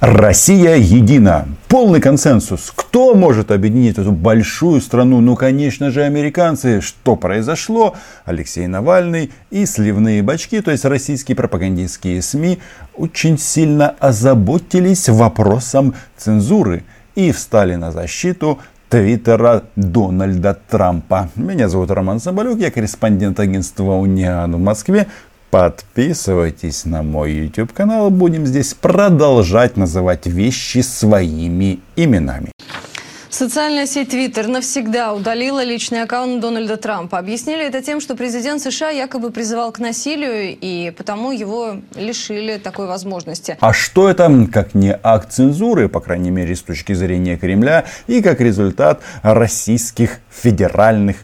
Россия едина. Полный консенсус. Кто может объединить эту большую страну? Ну, конечно же, американцы. Что произошло? Алексей Навальный и сливные бачки, то есть российские пропагандистские СМИ, очень сильно озаботились вопросом цензуры и встали на защиту Твиттера Дональда Трампа. Меня зовут Роман Цимбалюк, я корреспондент агентства «Униан» в Москве. Подписывайтесь на мой YouTube канал. Будем здесь продолжать называть вещи своими именами. Социальная сеть Twitter навсегда удалила личный аккаунт Дональда Трампа. Объяснили это тем, что президент США якобы призывал к насилию, и потому его лишили такой возможности. А что это, как не акт цензуры, по крайней мере, с точки зрения Кремля, и как результат российских федеральных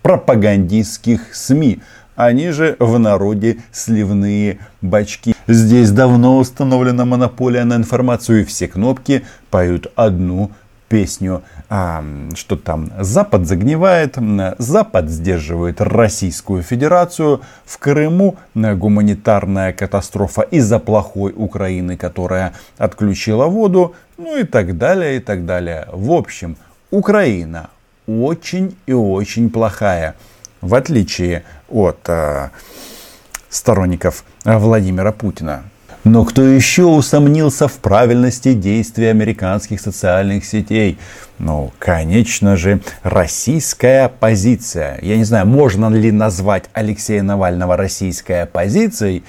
пропагандистских СМИ? Они же в народе сливные бачки. Здесь давно установлена монополия на информацию, и все кнопки поют одну песню. Что там? Запад загнивает, Запад сдерживает Российскую Федерацию. В Крыму гуманитарная катастрофа из-за плохой Украины, которая отключила воду. Ну и так далее, и так далее. В общем, Украина очень и очень плохая. В отличие от сторонников Владимира Путина. Но кто еще усомнился в правильности действий американских социальных сетей? Ну, конечно же, российская оппозиция. Я не знаю, можно ли назвать Алексея Навального российской оппозицией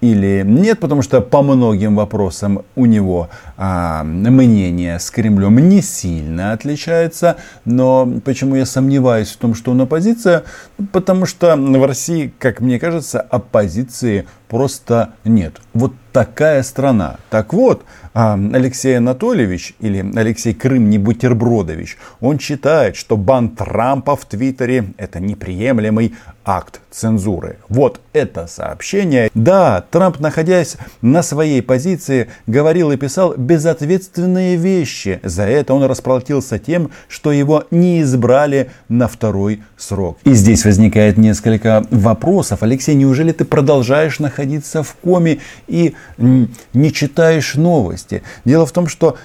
или нет, потому что по многим вопросам у него мнение с Кремлем не сильно отличается. Но почему я сомневаюсь в том, что он оппозиция? Потому что в России, как мне кажется, оппозиции просто нет. Вот такая страна. Так вот, Алексей Анатольевич или Алексей Крым не Бутербродович, он считает, что бан Трампа в Твиттере — это неприемлемый акт цензуры. Вот это сообщение. Да, Трамп, находясь на своей позиции, говорил и писал безответственные вещи. За это он расплатился тем, что его не избрали на второй срок. И здесь возникает несколько вопросов. Алексей, неужели ты продолжаешь находиться в коме и не читаешь новости? Дело в том, что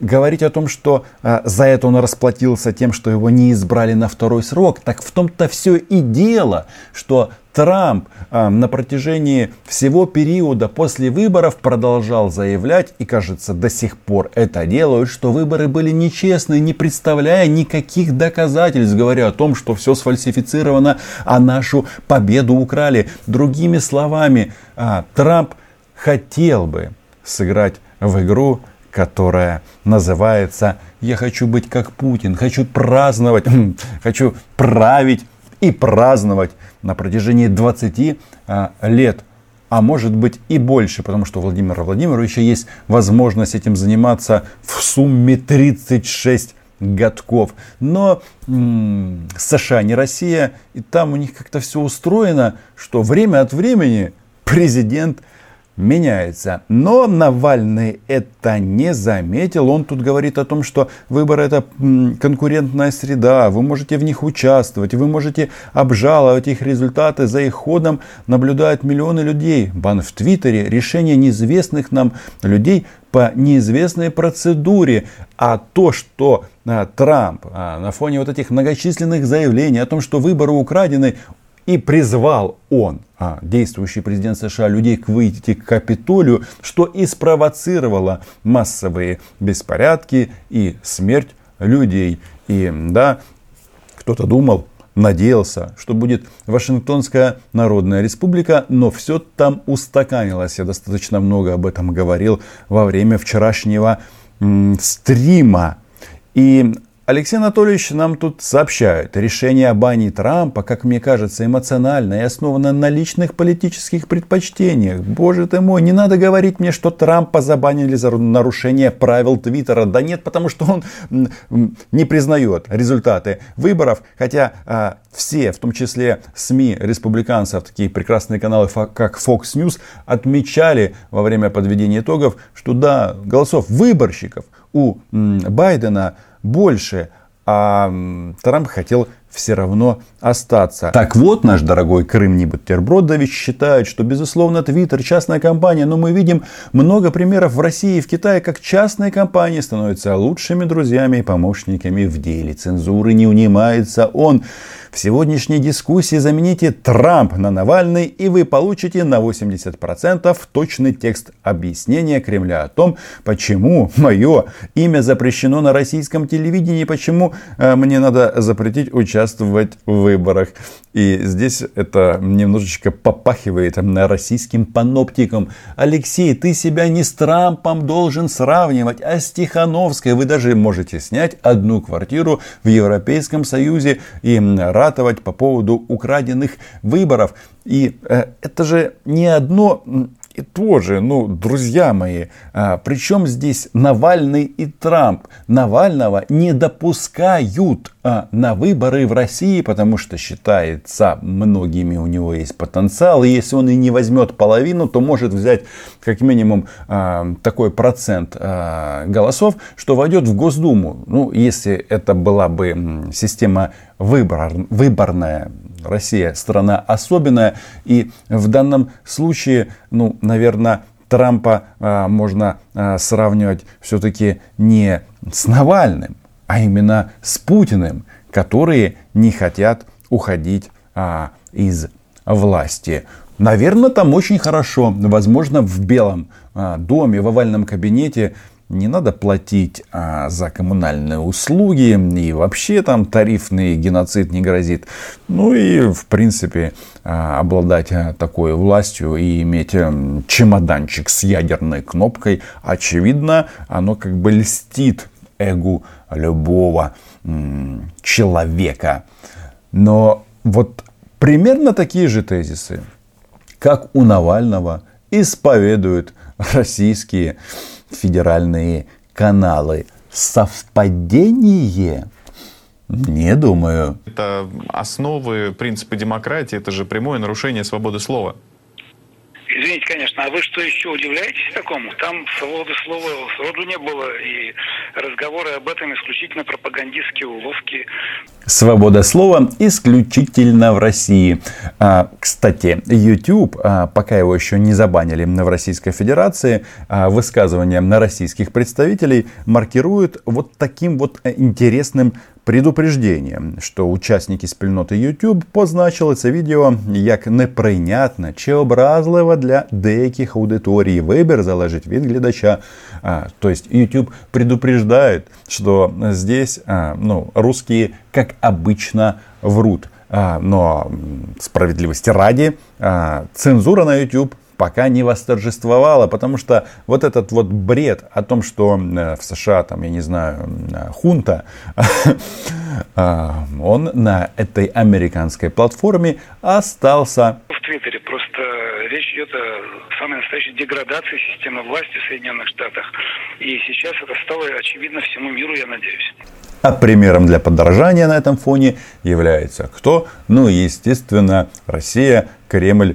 говорить о том, что за это он расплатился тем, что его не избрали на второй срок, так в том-то все и дело, что Трамп на протяжении всего периода после выборов продолжал заявлять, и, кажется, до сих пор это делают, что выборы были нечестны, не представляя никаких доказательств, говоря о том, что все сфальсифицировано, а нашу победу украли. Другими словами, Трамп хотел бы сыграть в игру, которая называется «Я хочу быть как Путин, хочу праздновать, хочу править». И праздновать на протяжении 20 лет, а может быть и больше, потому что у Владимира Владимировича есть возможность этим заниматься в сумме 36 годков. Но США не Россия, и там у них как-то все устроено, что время от времени президент меняется. Но Навальный это не заметил. Он тут говорит о том, что выборы — это конкурентная среда. Вы можете в них участвовать. Вы можете обжаловать их результаты. За их ходом наблюдают миллионы людей. Бан в Твиттере — решение неизвестных нам людей по неизвестной процедуре. А то, что Трамп на фоне вот этих многочисленных заявлений о том, что выборы украдены, и призвал он, действующий президент США, людей к выйти к Капитолию, что и спровоцировало массовые беспорядки и смерть людей. И да, кто-то думал, надеялся, что будет Вашингтонская Народная Республика, но все там устаканилось. Я достаточно много об этом говорил во время вчерашнего стрима. И Алексей Анатольевич нам тут сообщает, решение о бане Трампа, как мне кажется, эмоционально и основано на личных политических предпочтениях. Боже ты мой, не надо говорить мне, что Трампа забанили за нарушение правил Твиттера. Да нет, потому что он не признает результаты выборов, хотя все, в том числе СМИ республиканцев, такие прекрасные каналы, как Fox News, отмечали во время подведения итогов, что да, голосов выборщиков у Байдена больше, а Трамп хотел все равно остаться. Так вот, наш дорогой Крым не бутербродович считает, что, безусловно, Twitter частная компания. Но мы видим много примеров в России и в Китае, как частные компании становятся лучшими друзьями и помощниками в деле. Цензуры не унимается он. В сегодняшней дискуссии замените Трамп на Навальный, и вы получите на 80% точный текст объяснения Кремля о том, почему мое имя запрещено на российском телевидении, почему мне надо запретить участвовать в выборах. И здесь это немножечко попахивает российским паноптиком. Алексей, ты себя не с Трампом должен сравнивать, а с Тихановской. Вы даже можете снять одну квартиру в Европейском Союзе и ратовать по поводу украденных выборов. И это же не одно и то же, друзья мои. Причем здесь Навальный и Трамп? Навального не допускают на выборы в России, потому что считается многими, у него есть потенциал. И если он и не возьмет половину, то может взять как минимум такой процент голосов, что войдет в Госдуму. Если это была бы система выборная, Россия страна особенная, и в данном случае, наверное, Трампа можно сравнивать все-таки не с Навальным, а именно с Путиным, которые не хотят уходить из власти. Наверное, там очень хорошо. Возможно, в Белом доме, в овальном кабинете не надо платить за коммунальные услуги, и вообще там тарифный геноцид не грозит. И, в принципе, обладать такой властью и иметь чемоданчик с ядерной кнопкой, очевидно, оно как бы льстит эгу любого человека. Но вот примерно такие же тезисы, как у Навального, исповедуют российские федеральные каналы. Совпадение? Не думаю. Это основы, принципы демократии, это же прямое нарушение свободы слова. Извините, конечно, а вы что еще удивляетесь такому? Там свободы слова сроду не было, и разговоры об этом исключительно пропагандистские уловки. Свобода слова исключительно в России. Кстати, YouTube, пока его еще не забанили в Российской Федерации, высказывания на российских представителей маркируют вот таким вот интересным предупреждением, что учасники спільноти YouTube позначили це відео як неприйнятне чи образливе для деяких аудиторій. Вибір залежить від глядача. То есть YouTube предупреждает, что здесь русские, как обычно, врут. Но справедливости ради, цензура на YouTube пока не восторжествовала, потому что вот этот вот бред о том, что в США, хунта, он на этой американской платформе остался. В Твиттере просто речь идет о самой настоящей деградации системы власти в Соединенных Штатах. И сейчас это стало очевидно всему миру, я надеюсь. А примером для подражания на этом фоне является кто? Естественно, Россия, Кремль,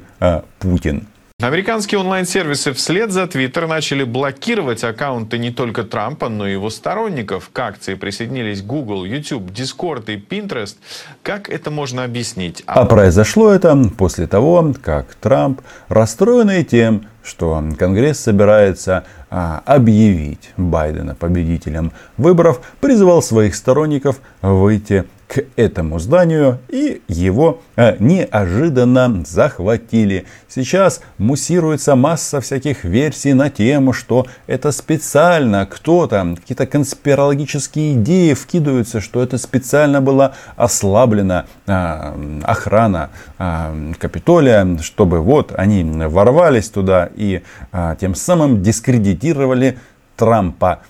Путин. Американские онлайн-сервисы вслед за Twitter начали блокировать аккаунты не только Трампа, но и его сторонников. К акции присоединились Google, YouTube, Discord и Pinterest. Как это можно объяснить? А произошло это после того, как Трамп, расстроенный тем, что Конгресс собирается объявить Байдена победителем выборов, призвал своих сторонников выйти к этому зданию, и его неожиданно захватили. Сейчас муссируется масса всяких версий на тему, что это специально кто-то, какие-то конспирологические идеи вкидываются, что это специально была ослаблена охрана Капитолия, чтобы они ворвались туда и тем самым дискредитировали Трампа.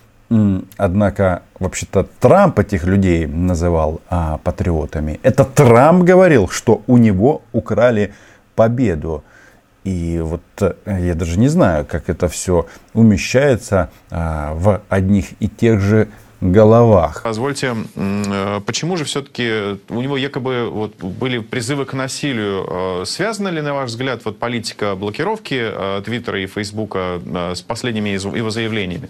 Однако, вообще-то, Трамп этих людей называл патриотами. Это Трамп говорил, что у него украли победу. И вот я даже не знаю, как это все умещается в одних и тех же головах. Позвольте, почему же все-таки у него якобы были призывы к насилию? Связана ли, на ваш взгляд, политика блокировки Твиттера и Фейсбука с последними его заявлениями?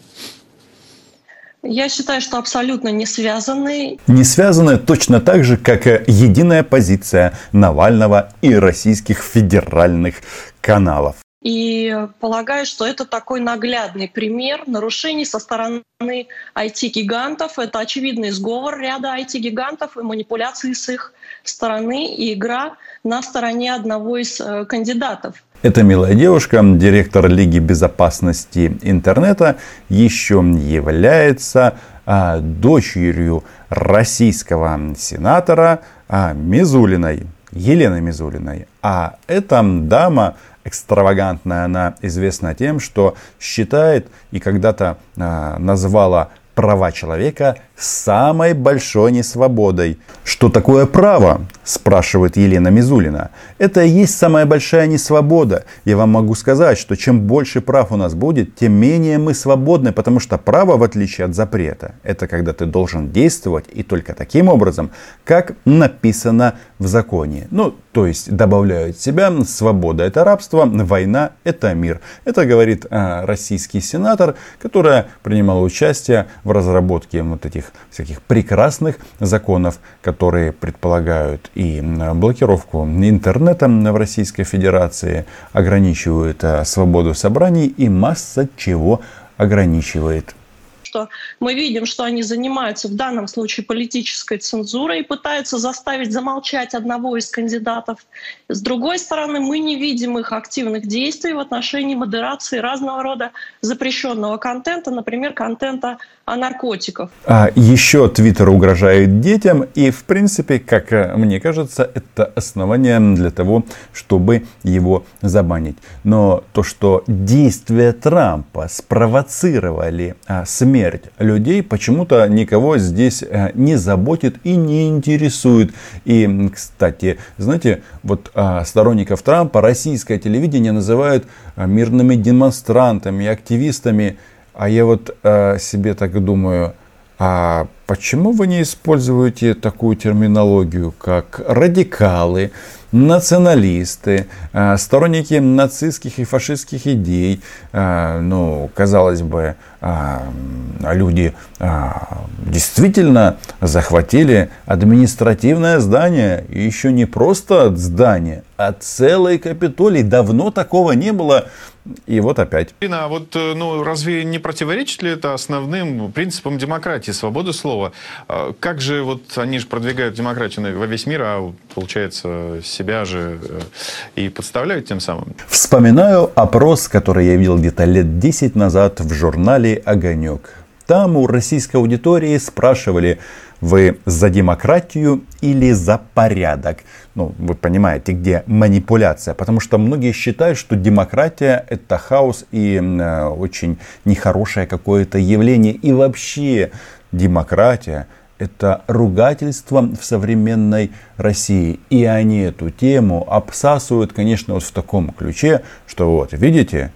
Я считаю, что абсолютно не связаны. Не связаны точно так же, как единая позиция Навального и российских федеральных каналов. И полагаю, что это такой наглядный пример нарушений со стороны IT-гигантов. Это очевидный сговор ряда IT-гигантов и манипуляции с их стороны и игра на стороне одного из кандидатов. Эта милая девушка, директор Лиги безопасности интернета, еще является дочерью российского сенатора Мизулиной, Елены Мизулиной. А эта дама экстравагантная, она известна тем, что считает и когда-то назвала права человека самой большой несвободой. Что такое право? Спрашивает Елена Мизулина. Это и есть самая большая несвобода. Я вам могу сказать, что чем больше прав у нас будет, тем менее мы свободны, потому что право, в отличие от запрета, это когда ты должен действовать и только таким образом, как написано в законе. Ну, то есть добавляют себя, свобода это рабство, война это мир. Это говорит российский сенатор, которая принимала участие в разработке вот этих всяких прекрасных законов, которые предполагают и блокировку интернета в Российской Федерации, ограничивают свободу собраний и масса чего ограничивает. Что мы видим, что они занимаются в данном случае политической цензурой и пытаются заставить замолчать одного из кандидатов. С другой стороны, мы не видим их активных действий в отношении модерации разного рода запрещенного контента, например, контента о наркотиках. А еще Twitter угрожает детям, и в принципе, как мне кажется, это основание для того, чтобы его забанить. Но то, что действия Трампа спровоцировали смерть людей, почему-то никого здесь не заботит и не интересует. И, кстати, знаете, вот сторонников Трампа российское телевидение называют мирными демонстрантами, активистами. А я вот себе так думаю, а почему вы не используете такую терминологию, как радикалы, националисты, сторонники нацистских и фашистских идей, ну, казалось бы, люди действительно захватили административное здание, и еще не просто здание, а целый Капитолий, давно такого не было. И вот опять. А вот, ну, разве не противоречит ли это основным принципам демократии, свободы слова? Как же вот они же продвигают демократию во весь мир, а получается себя же и подставляют тем самым? Вспоминаю опрос, который я видел где-то лет 10 назад в журнале «Огонек». Там у российской аудитории спрашивали: вы за демократию или за порядок? Ну, вы понимаете, где манипуляция. Потому что многие считают, что демократия – это хаос и очень нехорошее какое-то явление. И вообще демократия – это ругательство в современной России. И они эту тему обсасывают, конечно, вот в таком ключе, что вот, видите…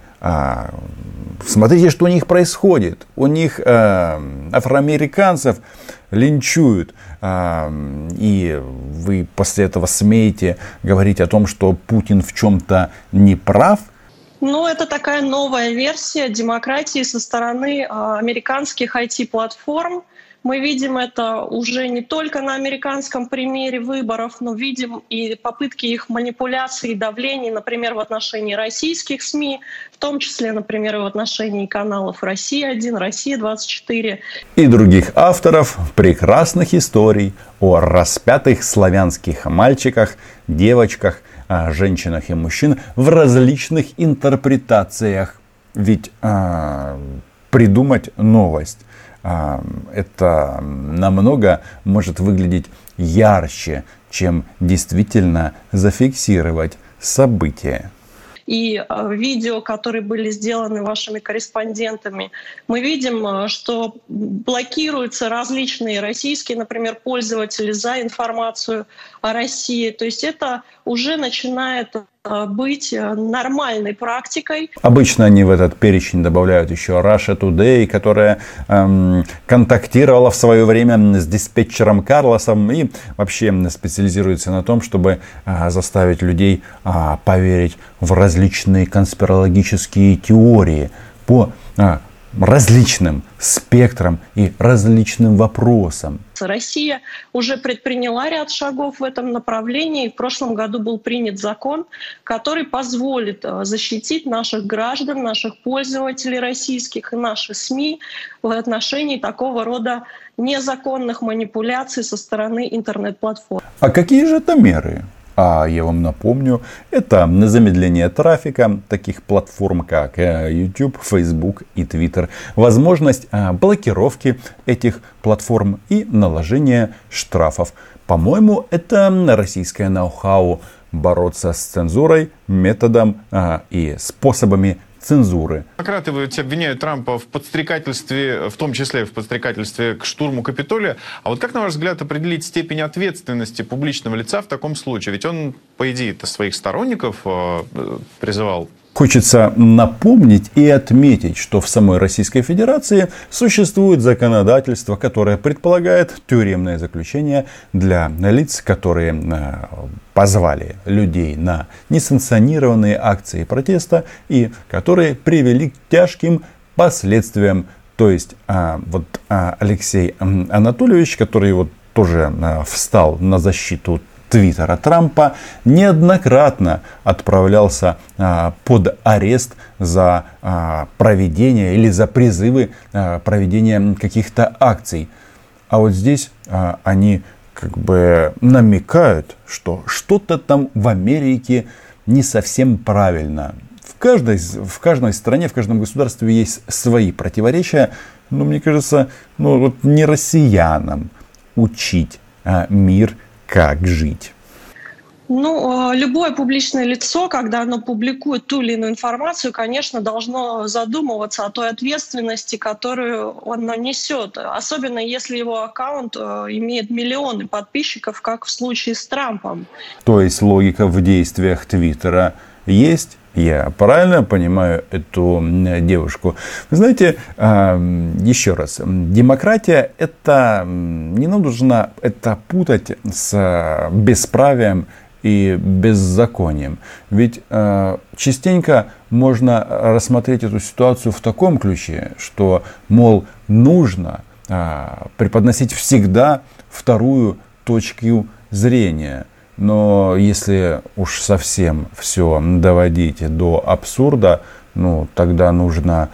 смотрите, что у них происходит. У них афроамериканцев линчуют. И вы после этого смеете говорить о том, что Путин в чем-то не прав? Ну, это такая новая версия демократии со стороны американских IT-платформ. Мы видим это уже не только на американском примере выборов, но видим и попытки их манипуляций и давлений, например, в отношении российских СМИ, в том числе, например, и в отношении каналов «Россия-1», «Россия-24». И других авторов прекрасных историй о распятых славянских мальчиках, девочках, женщинах и мужчин в различных интерпретациях. Ведь придумать новость. Это намного может выглядеть ярче, чем действительно зафиксировать события. И видео, которые были сделаны вашими корреспондентами, мы видим, что блокируются различные российские, например, пользователи за информацию о России. То есть это уже начинает быть нормальной практикой. Обычно они в этот перечень добавляют еще Russia Today, которая контактировала в свое время с диспетчером Карлосом и вообще специализируется на том, чтобы заставить людей поверить в различные конспирологические теории по различным спектром и различным вопросам. Россия уже предприняла ряд шагов в этом направлении. В прошлом году был принят закон, который позволит защитить наших граждан, наших пользователей российских и наши СМИ в отношении такого рода незаконных манипуляций со стороны интернет-платформ. А какие же это меры? А я вам напомню, это замедление трафика таких платформ, как YouTube, Facebook и Twitter. Возможность блокировки этих платформ и наложение штрафов. По-моему, это российское ноу-хау. Бороться с цензурой, методом и способами цензуры. Демократы обвиняют Трампа в подстрекательстве, в том числе в подстрекательстве к штурму Капитолия. А вот как, на ваш взгляд, определить степень ответственности публичного лица в таком случае? Ведь он, по идее, своих сторонников призывал. Хочется напомнить и отметить, что в самой Российской Федерации существует законодательство, которое предполагает тюремное заключение для лиц, которые позвали людей на несанкционированные акции протеста и которые привели к тяжким последствиям. То есть Алексей Анатольевич, который тоже встал на защиту Твиттера Трампа, неоднократно отправлялся под арест за проведение или за призывы проведения каких-то акций. А вот здесь они как бы намекают, что что-то там в Америке не совсем правильно. В каждой стране, в каждом государстве есть свои противоречия. Но мне кажется, не россиянам учить мир, как жить? Любое публичное лицо, когда оно публикует ту или иную информацию, конечно, должно задумываться о той ответственности, которую оно несет. Особенно, если его аккаунт имеет миллионы подписчиков, как в случае с Трампом. То есть, логика в действиях Твиттера есть? Я правильно понимаю эту девушку? Вы знаете, еще раз, демократия, это не нужно это путать с бесправием и беззаконием. Ведь частенько можно рассмотреть эту ситуацию в таком ключе, что, мол, нужно преподносить всегда вторую точку зрения. Но если уж совсем все доводить до абсурда, тогда нужно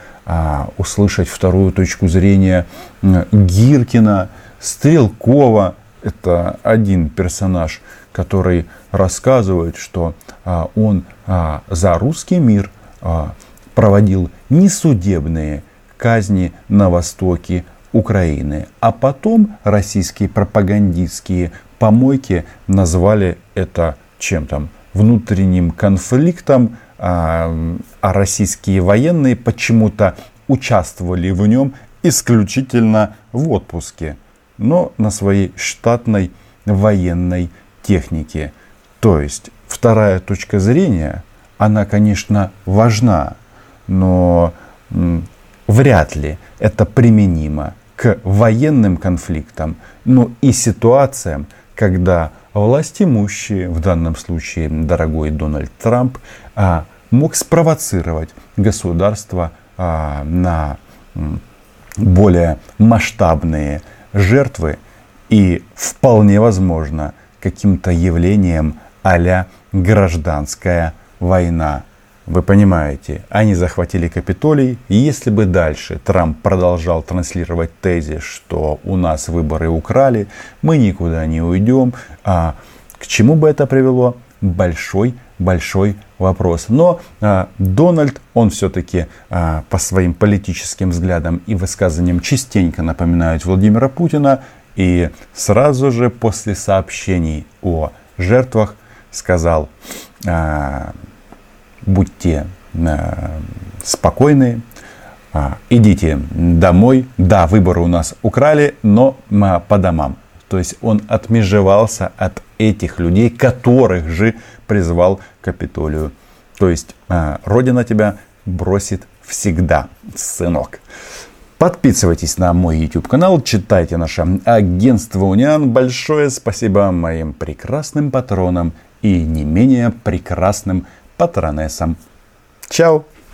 услышать вторую точку зрения Гиркина, Стрелкова. Это один персонаж, который рассказывает, что он за русский мир проводил несудебные казни на востоке Украины. А потом российские пропагандистские помойки назвали это чем там? Внутренним конфликтом, а российские военные почему-то участвовали в нем исключительно в отпуске, но на своей штатной военной технике. То есть вторая точка зрения, она, конечно, важна, но вряд ли это применимо к военным конфликтам, но и ситуациям, когда властимущие, в данном случае дорогой Дональд Трамп, мог спровоцировать государство на более масштабные жертвы и вполне возможно каким-то явлением а-ля гражданская война. Вы понимаете, они захватили Капитолий. Если бы дальше Трамп продолжал транслировать тезис, что у нас выборы украли, мы никуда не уйдем, к чему бы это привело? Большой вопрос. Но Дональд, он все-таки по своим политическим взглядам и высказываниям частенько напоминает Владимира Путина. И сразу же после сообщений о жертвах сказал: будьте спокойны, идите домой. Да, выборы у нас украли, но по домам. То есть он отмежевался от этих людей, которых же призвал к Капитолию. То есть Родина тебя бросит всегда, сынок. Подписывайтесь на мой YouTube канал, читайте наше агентство Униан. Большое спасибо моим прекрасным патронам и не менее прекрасным патронессам. Чао!